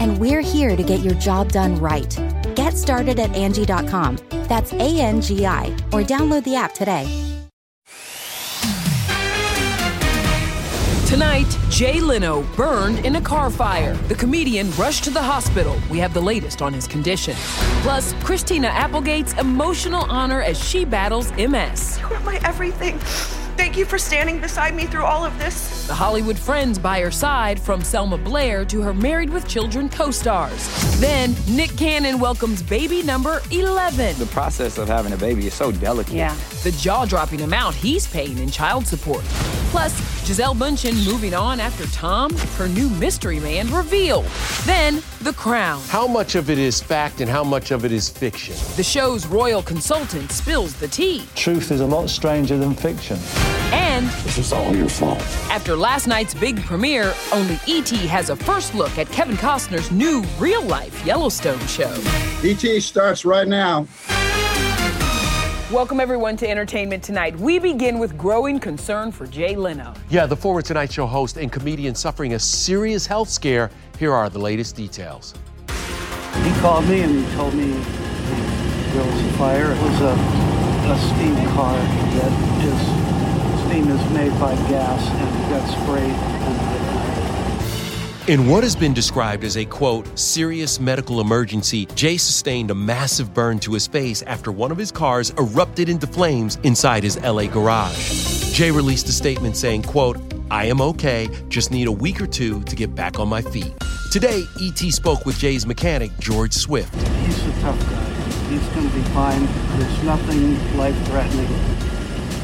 and we're here to get your job done right. Get started at Angie.com. That's A-N-G-I, or download the app today. Tonight, Jay Leno burned in a car fire. The comedian rushed to the hospital. We have the latest on his condition. Plus, Christina Applegate's emotional honor as she battles MS. You are my everything. Thank you for standing beside me through all of this. The Hollywood friends by her side, from Selma Blair to her Married with Children co-stars. Then, Nick Cannon welcomes baby number 11. The process of having a baby is so delicate. Yeah. The jaw-dropping amount he's paying in child support. Plus, Gisele Bündchen moving on after Tom, her new mystery man revealed. Then, The Crown. How much of it is fact and how much of it is fiction? The show's royal consultant spills the tea. Truth is a lot stranger than fiction. And... this is all your fault. After last night's big premiere, only E.T. has a first look at Kevin Costner's new real-life Yellowstone show. E.T. starts right now. Welcome, everyone, to Entertainment Tonight. We begin with growing concern for Jay Leno. Yeah, the former Tonight Show host and comedian suffering a serious health scare. Here are the latest details. He called me and told me there was a fire. It was a steam car that steam is made by gas and got sprayed. In what has been described as a, quote, serious medical emergency, Jay sustained a massive burn to his face after one of his cars erupted into flames inside his LA garage. Jay released a statement saying, quote, I am okay, just need a week or two to get back on my feet. Today, E.T. spoke with Jay's mechanic, George Swift. He's a tough guy. He's going to be fine. There's nothing life-threatening.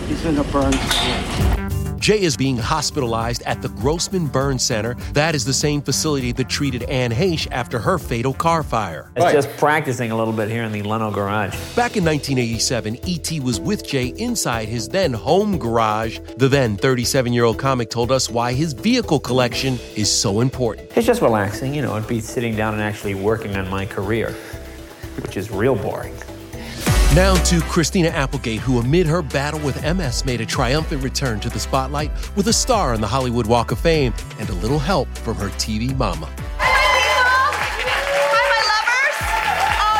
He's in a burn center. Jay is being hospitalized at the Grossman Burn Center. That is the same facility that treated Anne Heche after her fatal car fire. It's just practicing a little bit here in the Leno garage. Back in 1987, E.T. was with Jay inside his then-home garage. The then 37-year-old comic told us why his vehicle collection is so important. It's just relaxing, you know. It'd be sitting down and actually working on my career, which is real boring. Now to Christina Applegate, who amid her battle with MS made a triumphant return to the spotlight with a star on the Hollywood Walk of Fame and a little help from her TV mama. Hi, my people. Hi,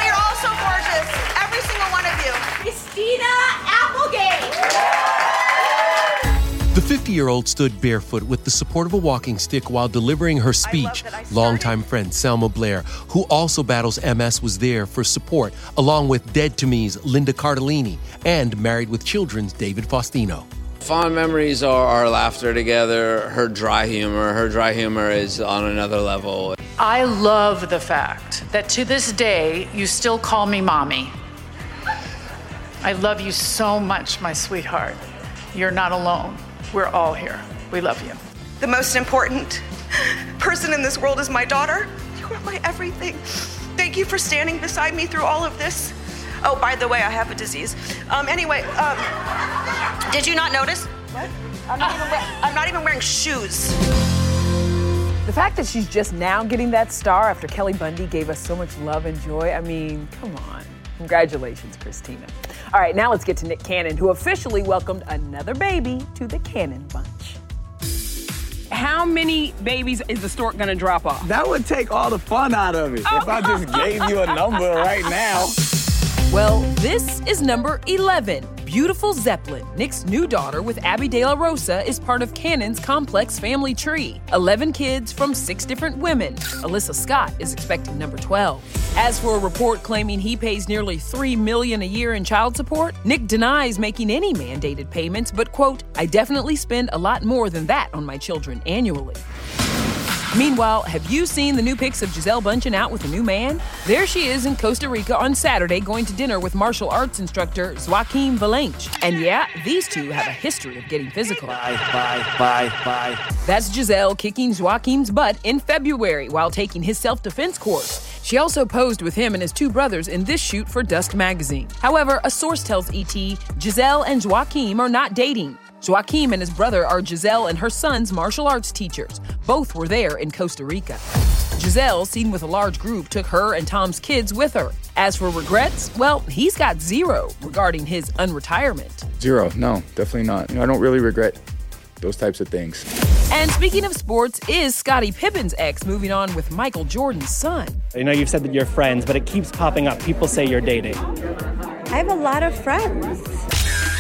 my lovers. Oh, you're all so gorgeous. Every single one of you. Christina Applegate. The 50-year-old stood barefoot with the support of a walking stick while delivering her speech. Longtime friend Selma Blair, who also battles MS, was there for support, along with Dead to Me's Linda Cardellini and Married with Children's David Faustino. Fond memories are our laughter together, her dry humor. Her dry humor is on another level. I love the fact that to this day, you still call me mommy. I love you so much, my sweetheart. You're not alone. We're all here. We love you. The most important person in this world is my daughter. You are my everything. Thank you for standing beside me through all of this. Oh, by the way, I have a disease. Did you not notice? What? I'm not even wearing shoes. The fact that she's just now getting that star after Kelly Bundy gave us so much love and joy, I mean, come on. Congratulations, Christina. All right, now let's get to Nick Cannon, who officially welcomed another baby to the Cannon Bunch. How many babies is the stork gonna drop off? That would take all the fun out of it if I just gave you a number right now. Well, this is number 11. Beautiful Zeppelin, Nick's new daughter with Abby De La Rosa, is part of Cannon's complex family tree. 11 kids from 6 different women. Alyssa Scott is expecting number 12. As for a report claiming he pays nearly $3 million a year in child support, Nick denies making any mandated payments, but, quote, I definitely spend a lot more than that on my children annually. Meanwhile, have you seen the new pics of Gisele Bündchen out with a new man? There she is in Costa Rica on Saturday going to dinner with martial arts instructor Joaquin Valente. And yeah, these two have a history of getting physical. Bye. That's Giselle kicking Joaquin's butt in February while taking his self-defense course. She also posed with him and his two brothers in this shoot for Dust magazine. However, a source tells ET, Giselle and Joaquin are not dating. Joaquin and his brother are Giselle and her son's martial arts teachers. Both were there in Costa Rica. Giselle, seen with a large group, took her and Tom's kids with her. As for regrets, well, he's got 0 regarding his unretirement. 0, no, definitely not. I don't really regret those types of things. And speaking of sports, is Scottie Pippen's ex moving on with Michael Jordan's son? You know, you've said that you're friends, but it keeps popping up. People say you're dating. I have a lot of friends.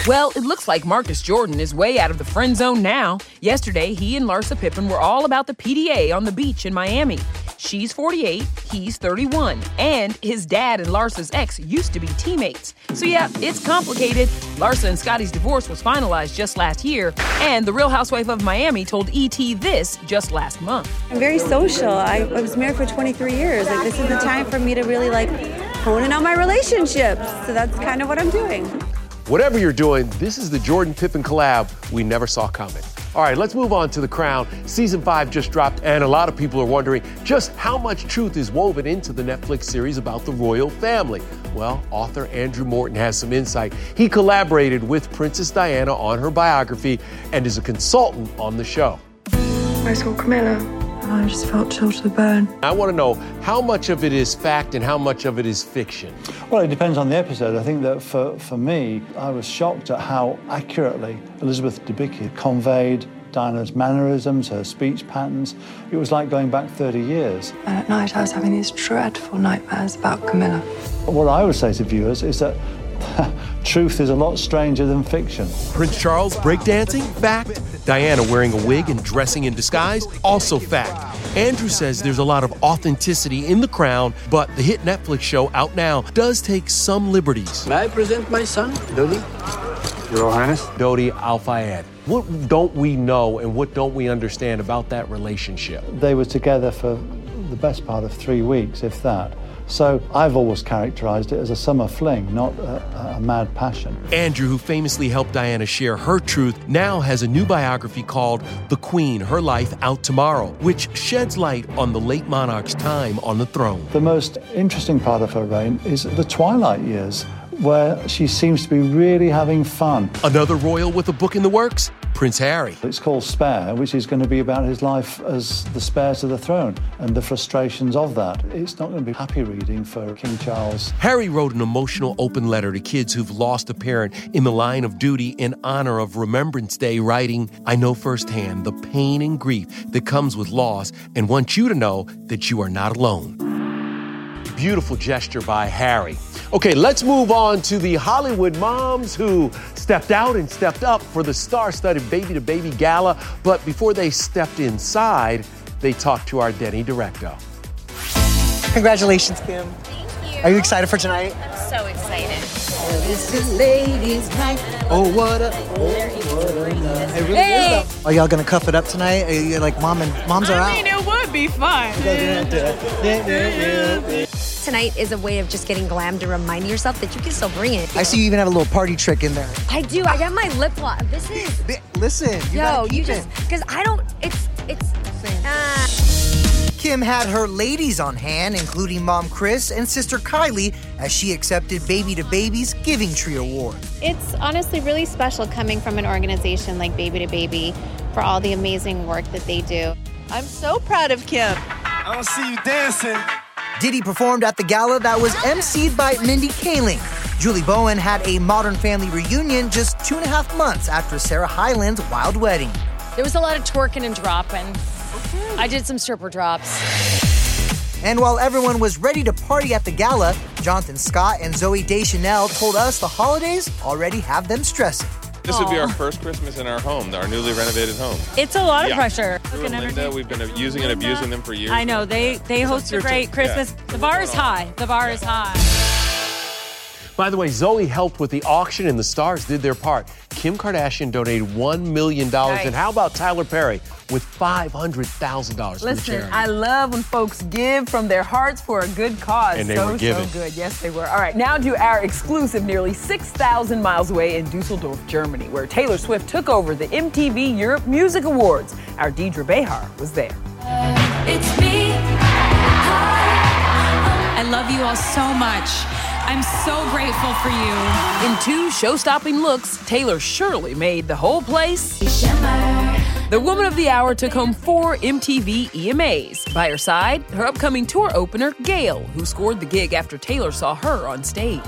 Well, it looks like Marcus Jordan is way out of the friend zone now. Yesterday, he and Larsa Pippen were all about the PDA on the beach in Miami. She's 48, he's 31, and his dad and Larsa's ex used to be teammates. So yeah, it's complicated. Larsa and Scottie's divorce was finalized just last year, and the Real Housewife of Miami told ET this just last month. I'm very social. I was married for 23 years. Like, this is the time for me to really, hone in on my relationships. So that's kind of what I'm doing. Whatever you're doing, this is the Jordan Pippen collab we never saw coming. All right, let's move on to The Crown. Season 5 just dropped, and a lot of people are wondering just how much truth is woven into the Netflix series about the royal family. Well, author Andrew Morton has some insight. He collaborated with Princess Diana on her biography and is a consultant on the show. I saw Camilla. I just felt chilled to the bone. I want to know how much of it is fact and how much of it is fiction. Well, it depends on the episode. I think that for me, I was shocked at how accurately Elizabeth Debicki conveyed Diana's mannerisms, her speech patterns. It was like going back 30 years. And at night, I was having these dreadful nightmares about Camilla. What I would say to viewers is that truth is a lot stranger than fiction. Prince Charles breakdancing? Fact. Diana wearing a wig and dressing in disguise? Also fact. Andrew says there's a lot of authenticity in The Crown, but the hit Netflix show out now does take some liberties. May I present my son, Dodi? Your Highness? Dodi Al-Fayed. What don't we know and what don't we understand about that relationship? They were together for the best part of 3 weeks, if that. So I've always characterized it as a summer fling, not a mad passion. Andrew, who famously helped Diana share her truth, now has a new biography called The Queen, Her Life, out tomorrow, which sheds light on the late monarch's time on the throne. The most interesting part of her reign is the twilight years, where she seems to be really having fun. Another royal with a book in the works? Prince Harry. It's called Spare, which is going to be about his life as the spare to the throne and the frustrations of that. It's not going to be happy reading for King Charles. Harry wrote an emotional open letter to kids who've lost a parent in the line of duty in honor of Remembrance Day, writing, I know firsthand the pain and grief that comes with loss and want you to know that you are not alone. Beautiful gesture by Harry. Okay, let's move on to the Hollywood moms who stepped out and stepped up for the star-studded Baby to Baby gala. But before they stepped inside, they talked to our Denny Directo. Congratulations, Kim. Thank you. Are you excited for tonight? I'm so excited. It's just ladies' night. Oh, what up? Hey. Are y'all gonna cuff it up tonight? Are you like, moms are out? I mean, it would be fun. Tonight is a way of just getting glam to remind yourself that you can still bring it. I see you even have a little party trick in there. I do. I got my lip gloss. This is... Listen. Yo, you just... Because I don't... It's... Kim had her ladies on hand, including mom Chris and sister Kylie, as she accepted Baby to Baby's Giving Tree Award. It's honestly really special coming from an organization like Baby to Baby for all the amazing work that they do. I'm so proud of Kim. I don't see you dancing. Diddy performed at the gala that was emceed by Mindy Kaling. Julie Bowen had a Modern Family reunion just 2.5 months after Sarah Hyland's wild wedding. There was a lot of twerking and dropping. I did some stripper drops. And while everyone was ready to party at the gala, Jonathan Scott and Zooey Deschanel told us the holidays already have them stressing. This would be our first Christmas in our home, our newly renovated home. It's a lot of pressure. Linda, we've been using and abusing them for years. I know, they host a great Christmas. Yeah. The bar is high. By the way, Zooey helped with the auction and the stars did their part. Kim Kardashian donated $1 million. Nice. And how about Tyler Perry with $500,000? Listen, I love when folks give from their hearts for a good cause. And they were giving. So good. Yes, they were. All right, now to our exclusive nearly 6,000 miles away in Dusseldorf, Germany, where Taylor Swift took over the MTV Europe Music Awards. Our Deidre Behar was there. It's me. I love you all so much. I'm so grateful for you. In two show-stopping looks, Taylor surely made the whole place shimmer. The Woman of the Hour took home 4 MTV EMAs. By her side, her upcoming tour opener, Gayle, who scored the gig after Taylor saw her on stage.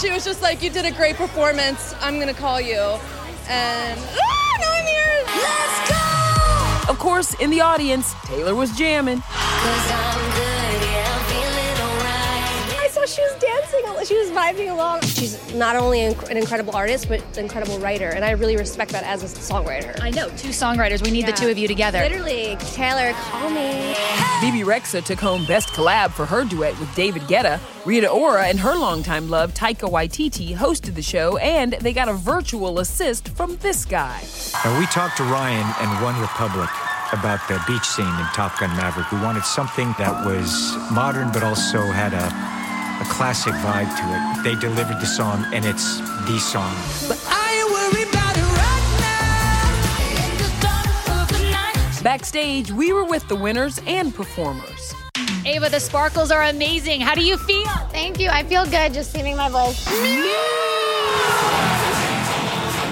She was just like, you did a great performance. I'm going to call you. And, now I'm here. Let's go! Of course, in the audience, Taylor was jamming. She was dancing, she was vibing along. She's not only an incredible artist, but an incredible writer, and I really respect that as a songwriter. I know, 2 songwriters, we need the 2 of you together. Literally, Taylor, call me. Bebe Rexha took home Best Collab for her duet with David Guetta. Rita Ora and her longtime love, Taika Waititi, hosted the show, and they got a virtual assist from this guy. Now, we talked to Ryan and One Republic about the beach scene in Top Gun Maverick. We wanted something that was modern, but also had a classic vibe to it. They delivered the song, and it's the song. But I ain't worried about it right now. Backstage, we were with the winners and performers. Ava, the sparkles are amazing. How do you feel? Thank you. I feel good just feeling my voice.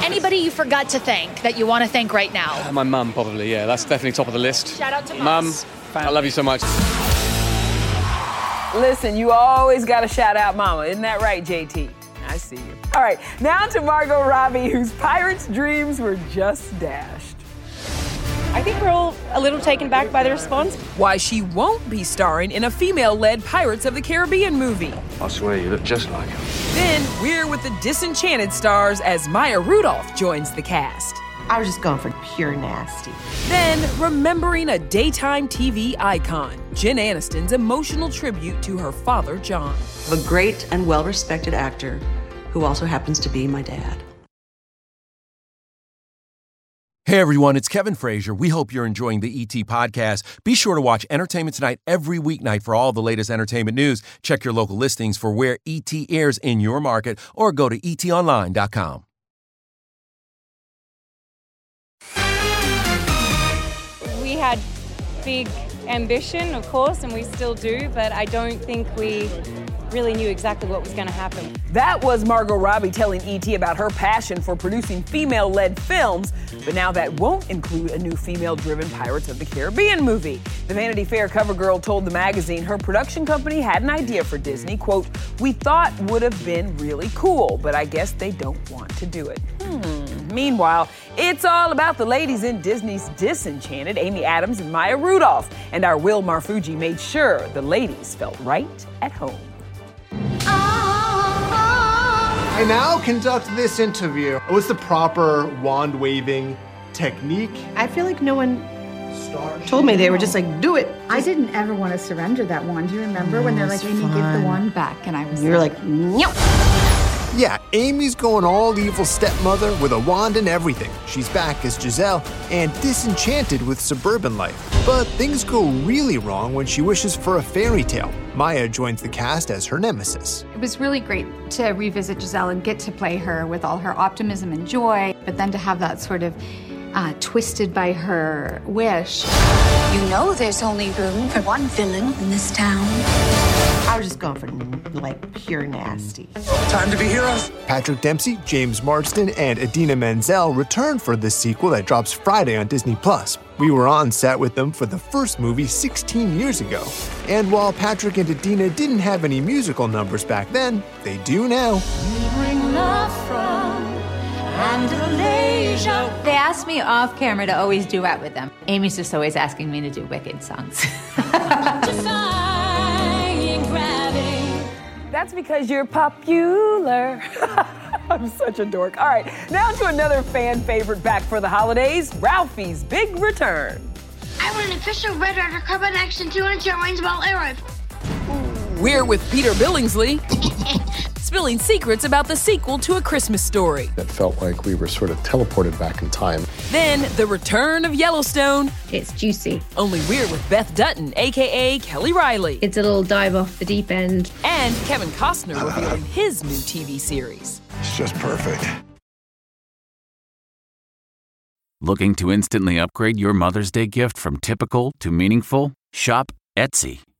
Anybody you forgot to thank that you want to thank right now? My mum, probably, yeah. That's definitely top of the list. Shout out to Mum. I love you so much. Listen, you always got to shout out Mama. Isn't that right, JT? I see you. All right, now to Margot Robbie, whose Pirates' dreams were just dashed. I think we're all a little taken back by the response. Why she won't be starring in a female-led Pirates of the Caribbean movie. I swear you look just like her. Then we're with the Disenchanted stars as Maya Rudolph joins the cast. I was just going for pure nasty. Then, remembering a daytime TV icon, Jen Aniston's emotional tribute to her father, John. A great and well-respected actor who also happens to be my dad. Hey everyone, it's Kevin Frazier. We hope you're enjoying the ET podcast. Be sure to watch Entertainment Tonight every weeknight for all the latest entertainment news. Check your local listings for where ET airs in your market or go to etonline.com. We had big ambition, of course, and we still do, but I don't think we really knew exactly what was going to happen. That was Margot Robbie telling ET about her passion for producing female-led films, but now that won't include a new female-driven Pirates of the Caribbean movie. The Vanity Fair cover girl told the magazine her production company had an idea for Disney, quote, we thought would have been really cool, but I guess they don't want to do it. Meanwhile, it's all about the ladies in Disney's Disenchanted, Amy Adams and Maya Rudolph. And our Will Marfuji made sure the ladies felt right at home. I now conduct this interview with the proper wand-waving technique. I feel like no one told me they were just like, do it. I didn't ever want to surrender that wand. Do you remember when they're like, Amy, give the wand back? And I was like, nope. Yeah, Amy's going all evil stepmother with a wand and everything. She's back as Giselle and disenchanted with suburban life. But things go really wrong when she wishes for a fairy tale. Maya joins the cast as her nemesis. It was really great to revisit Giselle and get to play her with all her optimism and joy, but then to have that sort of twisted by her wish. You know there's only room for one villain in this town. I was just going for, like, pure nasty. Time to be heroes. Patrick Dempsey, James Marsden, and Idina Menzel return for this sequel that drops Friday on Disney+. We were on set with them for the first movie 16 years ago. And while Patrick and Idina didn't have any musical numbers back then, they do now. We bring love from Andalasia. They asked me off camera to always duet with them. Amy's just always asking me to do Wicked songs. That's because you're popular. I'm such a dork. All right, now to another fan favorite back for the holidays, Ralphie's big return. I want an official Red Ryder Carbon Action 2-inch range ball air rifle. We're with Peter Billingsley. Spilling secrets about the sequel to A Christmas Story. It felt like we were sort of teleported back in time. Then, the return of Yellowstone. It's juicy. Only we're with Beth Dutton, a.k.a. Kelly Riley. It's a little dive off the deep end. And Kevin Costner revealing his new TV series. It's just perfect. Looking to instantly upgrade your Mother's Day gift from typical to meaningful? Shop Etsy.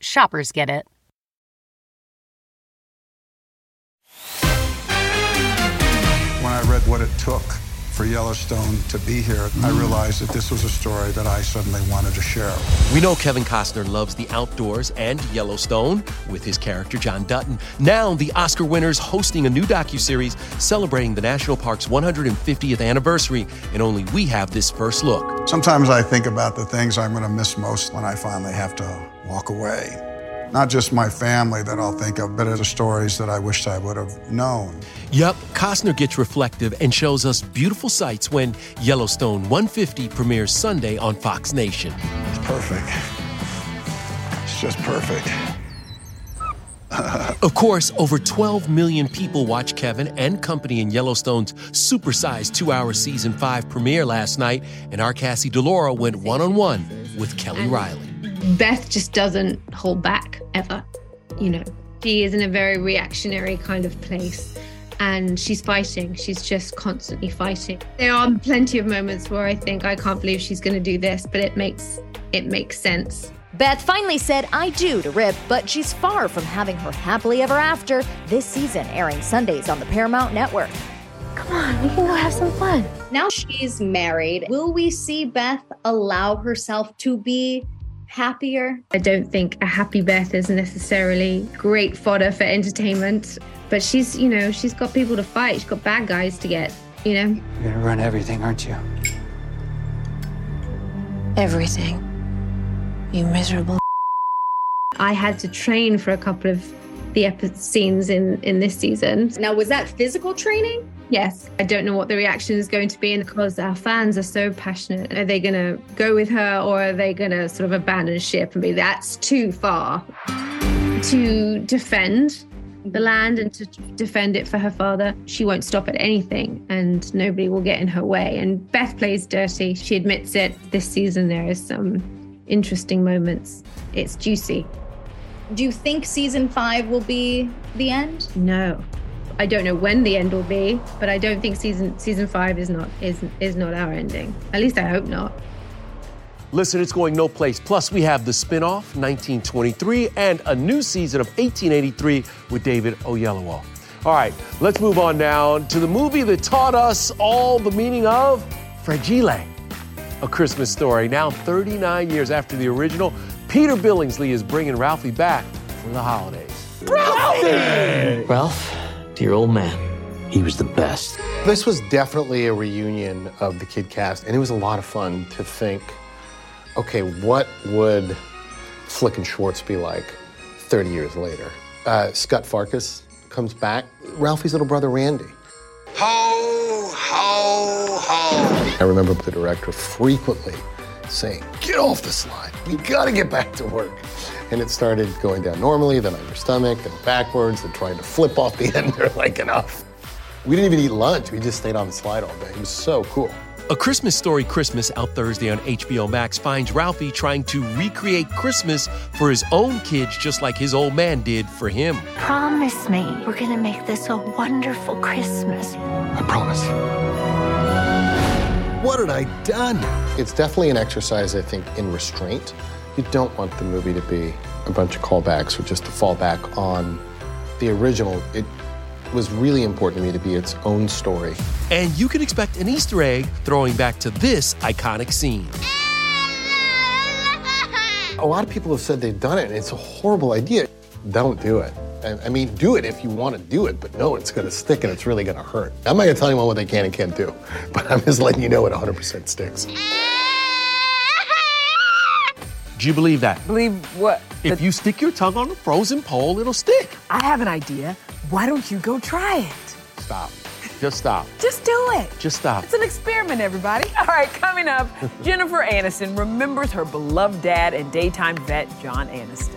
Shoppers get it. When I read what it took for Yellowstone to be here, I realized that this was a story that I suddenly wanted to share. We know Kevin Costner loves the outdoors and Yellowstone with his character John Dutton. Now the Oscar winner's hosting a new docuseries celebrating the national park's 150th anniversary, and only we have this first look. Sometimes I think about the things I'm going to miss most when I finally have to walk away. Not just my family that I'll think of, but other stories that I wished I would have known. Yep, Costner gets reflective and shows us beautiful sights when Yellowstone 150 premieres Sunday on Fox Nation. It's perfect. It's just perfect. Of course, over 12 million people watched Kevin and company in Yellowstone's supersized 2-hour season 5 premiere last night, and our Cassie DeLauro went one-on-one with Kelly Riley. Beth just doesn't hold back ever, you know. She is in a very reactionary kind of place, and she's fighting. She's just constantly fighting. There are plenty of moments where I think, I can't believe she's going to do this, but it makes sense. Beth finally said I do to Rip, but she's far from having her happily ever after this season, airing Sundays on the Paramount Network. Come on, we can go have some fun. Now she's married. Will we see Beth allow herself to be happier? I don't think a happy Beth is necessarily great fodder for entertainment, but she's, you know, she's got people to fight. She's got bad guys to get, you know. You're going to run everything, aren't you? Everything. You miserable. I had to train for a couple of the epic scenes in this season. Now, was that physical training? Yes. I don't know what the reaction is going to be because our fans are so passionate. Are they going to go with her, or are they going to sort of abandon ship and be, that's too far? To defend the land and to defend it for her father, she won't stop at anything and nobody will get in her way. And Beth plays dirty. She admits it. This season there is some interesting moments. It's juicy. Do you think season 5 will be the end? No. I don't know when the end will be, but I don't think season five is not our ending. At least I hope not. Listen, it's going no place. Plus, we have the spinoff, 1923, and a new season of 1883 with David Oyelowo. All right, let's move on now to the movie that taught us all the meaning of Fragile, A Christmas Story. Now, 39 years after the original, Peter Billingsley is bringing Ralphie back for the holidays. Ralphie! Ralph, dear old man. He was the best. This was definitely a reunion of the kid cast, and it was a lot of fun to think, okay, what would Flick and Schwartz be like 30 years later? Scott Farkas comes back. Ralphie's little brother, Randy. Ho, ho, ho. I remember the director frequently saying, get off the slide. We gotta get back to work. And it started going down normally, then on your stomach, then backwards, then trying to flip off the end. They're like, enough. We didn't even eat lunch. We just stayed on the slide all day. It was so cool. A Christmas Story Christmas, out Thursday on HBO Max, finds Ralphie trying to recreate Christmas for his own kids, just like his old man did for him. Promise me we're going to make this a wonderful Christmas. I promise. What had I done? It's definitely an exercise, I think, in restraint. You don't want the movie to be a bunch of callbacks or just to fall back on the original. It was really important to me to be its own story. And you can expect an Easter egg throwing back to this iconic scene. A lot of people have said they've done it, and it's a horrible idea. Don't do it. I mean, do it if you want to do it, but no, it's going to stick and it's really going to hurt. I'm not going to tell anyone what they can and can't do, but I'm just letting you know it 100% sticks. Do you believe that? Believe what? If you stick your tongue on a frozen pole, it'll stick. I have an idea. Why don't you go try it? Stop. Just stop. Just do it. Just stop. It's an experiment, everybody. All right, coming up, Jennifer Aniston remembers her beloved dad and daytime vet, John Aniston.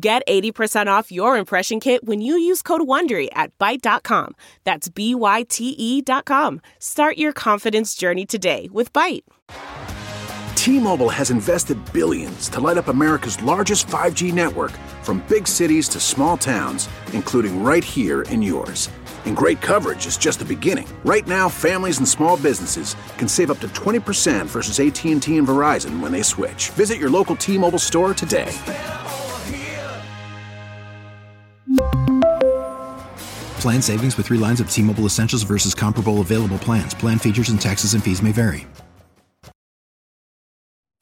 Get 80% off your impression kit when you use code WONDERY at Byte.com. That's BYTE.com. Start your confidence journey today with Byte. T-Mobile has invested billions to light up America's largest 5G network, from big cities to small towns, including right here in yours. And great coverage is just the beginning. Right now, families and small businesses can save up to 20% versus AT&T and Verizon when they switch. Visit your local T-Mobile store today. Plan savings with 3 lines of T-Mobile Essentials versus comparable available plans. Plan features and taxes and fees may vary.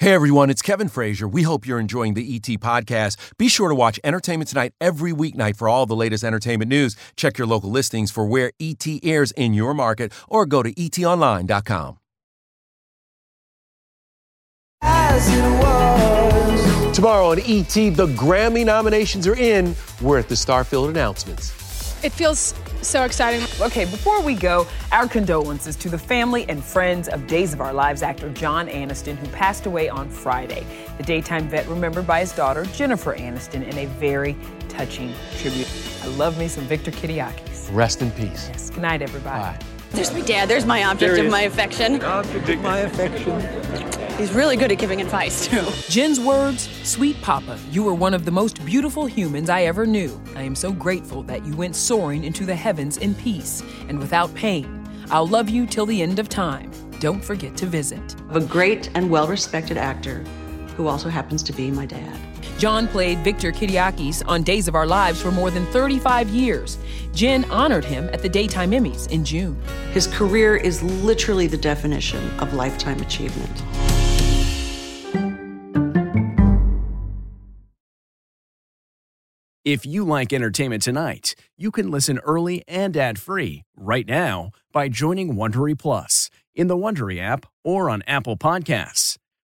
Hey everyone, it's Kevin Frazier. We hope you're enjoying the ET podcast. Be sure to watch Entertainment Tonight every weeknight for all the latest entertainment news. Check your local listings for where ET airs in your market or go to etonline.com. As it was. Tomorrow on ET, the Grammy nominations are in. We're at the Starfield announcements. It feels so exciting. Okay, before we go, our condolences to the family and friends of Days of Our Lives actor John Aniston, who passed away on Friday. The daytime vet remembered by his daughter, Jennifer Aniston, in a very touching tribute. I love me some Victor Kiriakis. Rest in peace. Yes, good night, everybody. Bye. There's my dad. There's my object of my affection. Object of my affection. He's really good at giving advice, too. Jen's words, sweet Papa, you are one of the most beautiful humans I ever knew. I am so grateful that you went soaring into the heavens in peace and without pain. I'll love you till the end of time. Don't forget to visit. A great and well-respected actor who also happens to be my dad. John played Victor Kiriakis on Days of Our Lives for more than 35 years. Jen honored him at the Daytime Emmys in June. His career is literally the definition of lifetime achievement. If you like Entertainment Tonight, you can listen early and ad-free right now by joining Wondery Plus in the Wondery app or on Apple Podcasts.